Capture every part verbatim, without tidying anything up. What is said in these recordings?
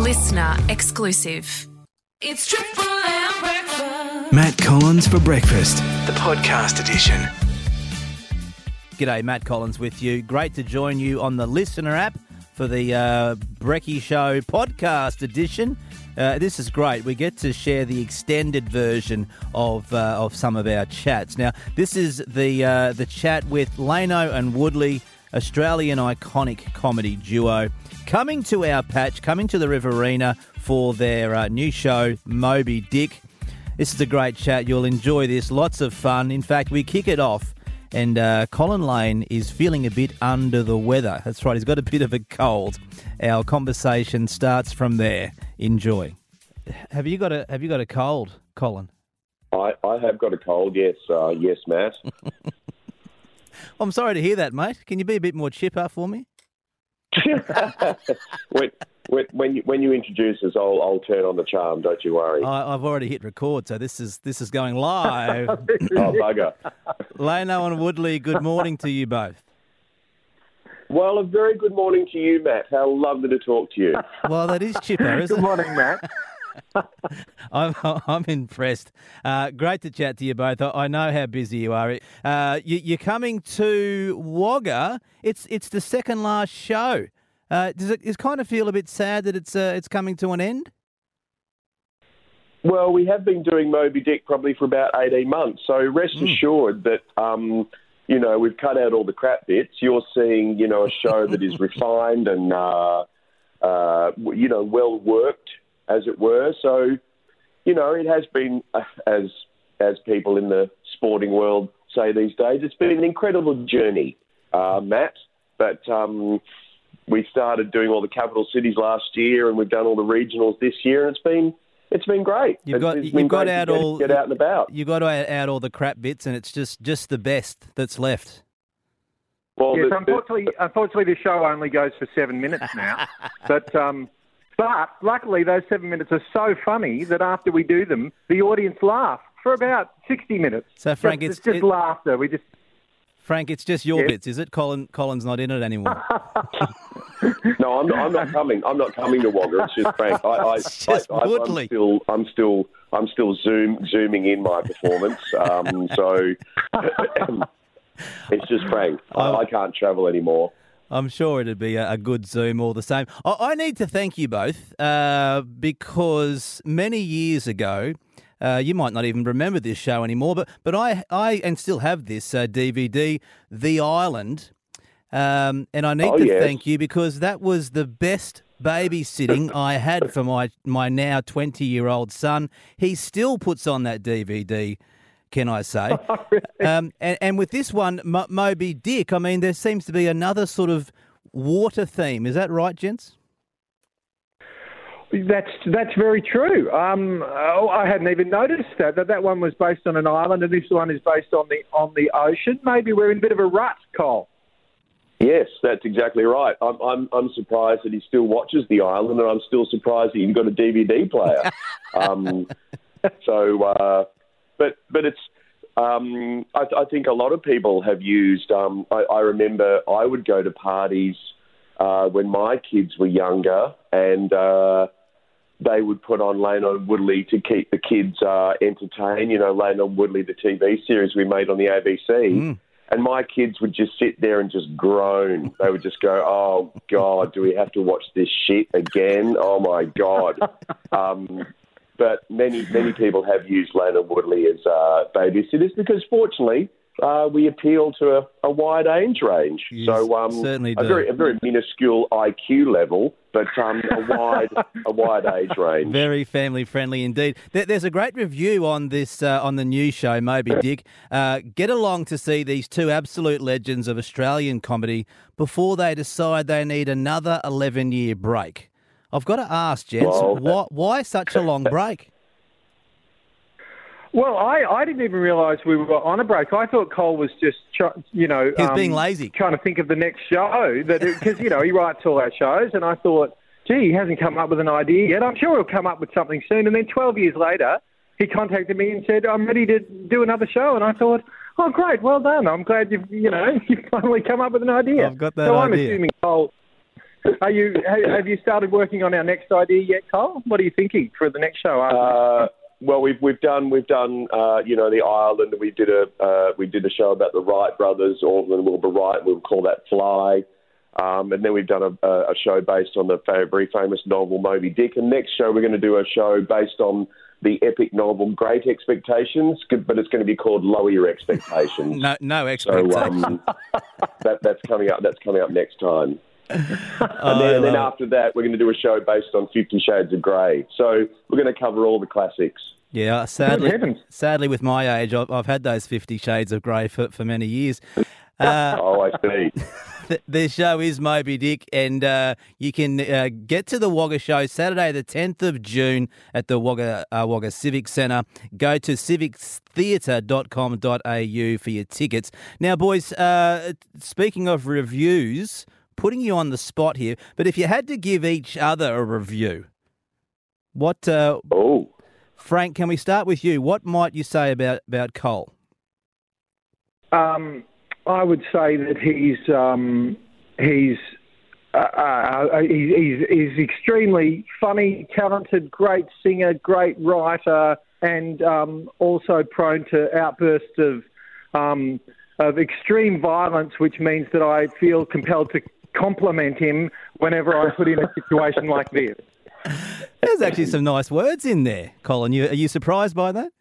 listener exclusive. It's Triple M Breakfast. Matt Collins for breakfast, the podcast edition. G'day, Matt Collins with you. Great to join you on the listener app for the uh, Brekkie Show podcast edition. Uh, this is great. We get to share the extended version of uh, of some of our chats. Now, this is the uh, the chat with Lano and Woodley, Australian iconic comedy duo, coming to our patch, coming to the Riverina for their uh, new show, Moby Dick. This is a great chat. You'll enjoy this. Lots of fun. In fact, we kick it off. And uh, Colin Lane is feeling a bit under the weather. That's right, he's got a bit of a cold. Our conversation starts from there. Enjoy. Have you got a Have you got a cold, Colin? I, I have got a cold. Yes, uh, yes, Matt. I'm sorry to hear that, mate. Can you be a bit more chipper for me? when, when you when you introduce us, I'll I'll turn on the charm. Don't you worry. I, I've already hit record, so this is this is going live. Oh bugger! Lano and Woodley, good morning to you both. Well, a very good morning to you, Matt. How lovely to talk to you. Well, that is chipper, isn't it? Good morning, Matt. I'm, I'm impressed. Uh, great to chat to you both. I, I know how busy you are. Uh, you, you're coming to Wagga. It's it's the second last show. Uh, does it, it kind of feel a bit sad that it's uh, it's coming to an end? Well, we have been doing Moby Dick probably for about eighteen months. So rest mm. assured that, um, you know, we've cut out all the crap bits. You're seeing, you know, a show that is refined and, uh, uh, you know, well worked, as it were. So, you know, it has been, uh, as as people in the sporting world say these days, it's been an incredible journey, uh, Matt. But um, we started doing all the capital cities last year, and we've done all the regionals this year, and it's been it's been great. You've got you've got out all get out and about. You got out all the crap bits, and it's just, just the best that's left. Well, yes, the, unfortunately, the, unfortunately, the show only goes for seven minutes now, but. Um, But luckily, those seven minutes are so funny that after we do them, the audience laugh for about sixty minutes. So, Frank, just, it's, it's just it, laughter. We just Frank, it's just your yes. bits, is it? Colin, Colin's not in it anymore. no, I'm not, I'm not coming. I'm not coming to Wagga. It's just Frank. I, I, it's just I, I, Woodley. I'm still, I'm still, I'm still zoom zooming in my performance. Um, so it's just Frank. I, I can't travel anymore. I'm sure it'd be a good Zoom all the same. I need to thank you both uh, because many years ago, uh, you might not even remember this show anymore, but but I, I and still have this uh, D V D, The Island, um, and I need oh, to yes. thank you because that was the best babysitting I had for my, my now twenty-year-old son. He still puts on that D V D, can I say? Oh, really? um, and, and with this one, M- Moby Dick, I mean, there seems to be another sort of water theme. Is that right, gents? That's that's very true. Um, oh, I hadn't even noticed that, that that one was based on an island, and this one is based on the on the ocean. Maybe we're in a bit of a rut, Cole. Yes, that's exactly right. I'm I'm, I'm surprised that he still watches The Island, and I'm still surprised that he's got a D V D player. um, so. Uh, But but it's um, I, th- I think a lot of people have used. Um, I, I remember I would go to parties uh, when my kids were younger, and uh, they would put on Lano and Woodley to keep the kids uh, entertained. You know, Lano and Woodley, the T V series we made on the A B C, mm. and my kids would just sit there and just groan. They would just go, "Oh God, do we have to watch this shit again? Oh my God." Um, But many, many people have used Lano Woodley as uh, babysitters because, fortunately, uh, we appeal to a, a wide age range. You so um, certainly a, do. Very, a very minuscule I Q level, but um, a wide a wide age range. Very family-friendly indeed. There, there's a great review on this uh, on the new show, Moby Dick. Uh, get along to see these two absolute legends of Australian comedy before they decide they need another eleven-year break. I've got to ask, gents, well, why, why such a long break? Well, I, I didn't even realise we were on a break. I thought Cole was just, you know... He's um, being lazy. ...trying to think of the next show. Because, you know, he writes all our shows. And I thought, gee, he hasn't come up with an idea yet. I'm sure he'll come up with something soon. And then twelve years later, he contacted me and said, I'm ready to do another show. And I thought... Oh, great. Well done. I'm glad you've, you know, you've finally come up with an idea. I've got that so idea. So I'm assuming Cole... Are you? Have you started working on our next idea yet, Cole? What are you thinking for the next show? Uh, well, we've we've done we've done uh, you know, The Island. We did a uh, we did a show about the Wright brothers, Orville and Wilbur Wright. We'll call that Fly. Um, and then we've done a, a show based on the very famous novel Moby Dick. And next show we're going to do a show based on the epic novel Great Expectations, but it's going to be called Lower Your Expectations. no, no expectations. So, um, that, that's coming up. That's coming up next time. and then, and then after that, we're going to do a show based on Fifty Shades of Grey. So we're going to cover all the classics. Yeah, sadly, sadly, with my age, I've, I've had those Fifty Shades of Grey for, for many years. Uh, oh, I see. The show is Moby Dick, and uh, you can uh, get to the Wagga show Saturday the tenth of June at the Wagga, uh, Wagga Civic Centre. Go to civic theatre dot com dot a u for your tickets. Now, boys, uh, speaking of reviews, putting you on the spot here, but if you had to give each other a review, what... Uh, oh. Frank, can we start with you? What might you say about, about Cole? Um... I would say that he's um, he's, uh, uh, he's he's extremely funny, talented, great singer, great writer, and um, also prone to outbursts of um, of extreme violence, which means that I feel compelled to compliment him whenever I put in a situation like this. There's actually some nice words in there, Colin. You, are you surprised by that?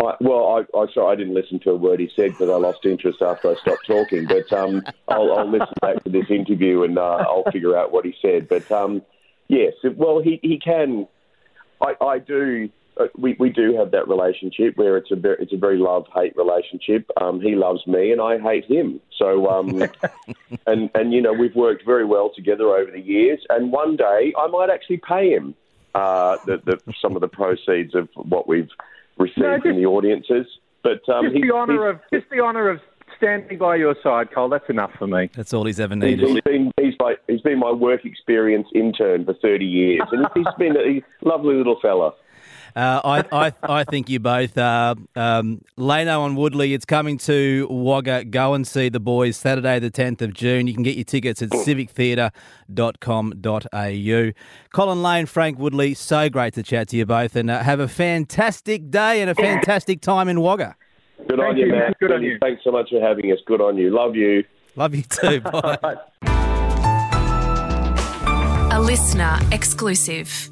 I, well, I, I, sorry, I didn't listen to a word he said because I lost interest after I stopped talking. But um, I'll, I'll listen back to this interview and uh, I'll figure out what he said. But um, yes, well, he, he can. I, I do. Uh, we, we do have that relationship where it's a very, it's a very love hate relationship. Um, he loves me and I hate him. So um, and and you know, we've worked very well together over the years. And one day I might actually pay him uh, the, the, some of the proceeds of what we've received no, just, from the audiences. But um, just, he, the honour of, just the honour of standing by your side, Cole, that's enough for me. That's all he's ever needed. He's been, he's my, he's been my work experience intern for thirty years, and he's been a lovely little fella. Uh, I, I I think you both are. Um, Lano and Woodley, it's coming to Wagga. Go and see the boys Saturday the tenth of June. You can get your tickets at civic theatre dot com dot a u. Colin Lane, Frank Woodley, so great to chat to you both, and uh, have a fantastic day and a fantastic time in Wagga. Good Thank on you, Matt. Good on you. Thanks so much for having us. Good on you. Love you. Love you too. Bye. A listener exclusive.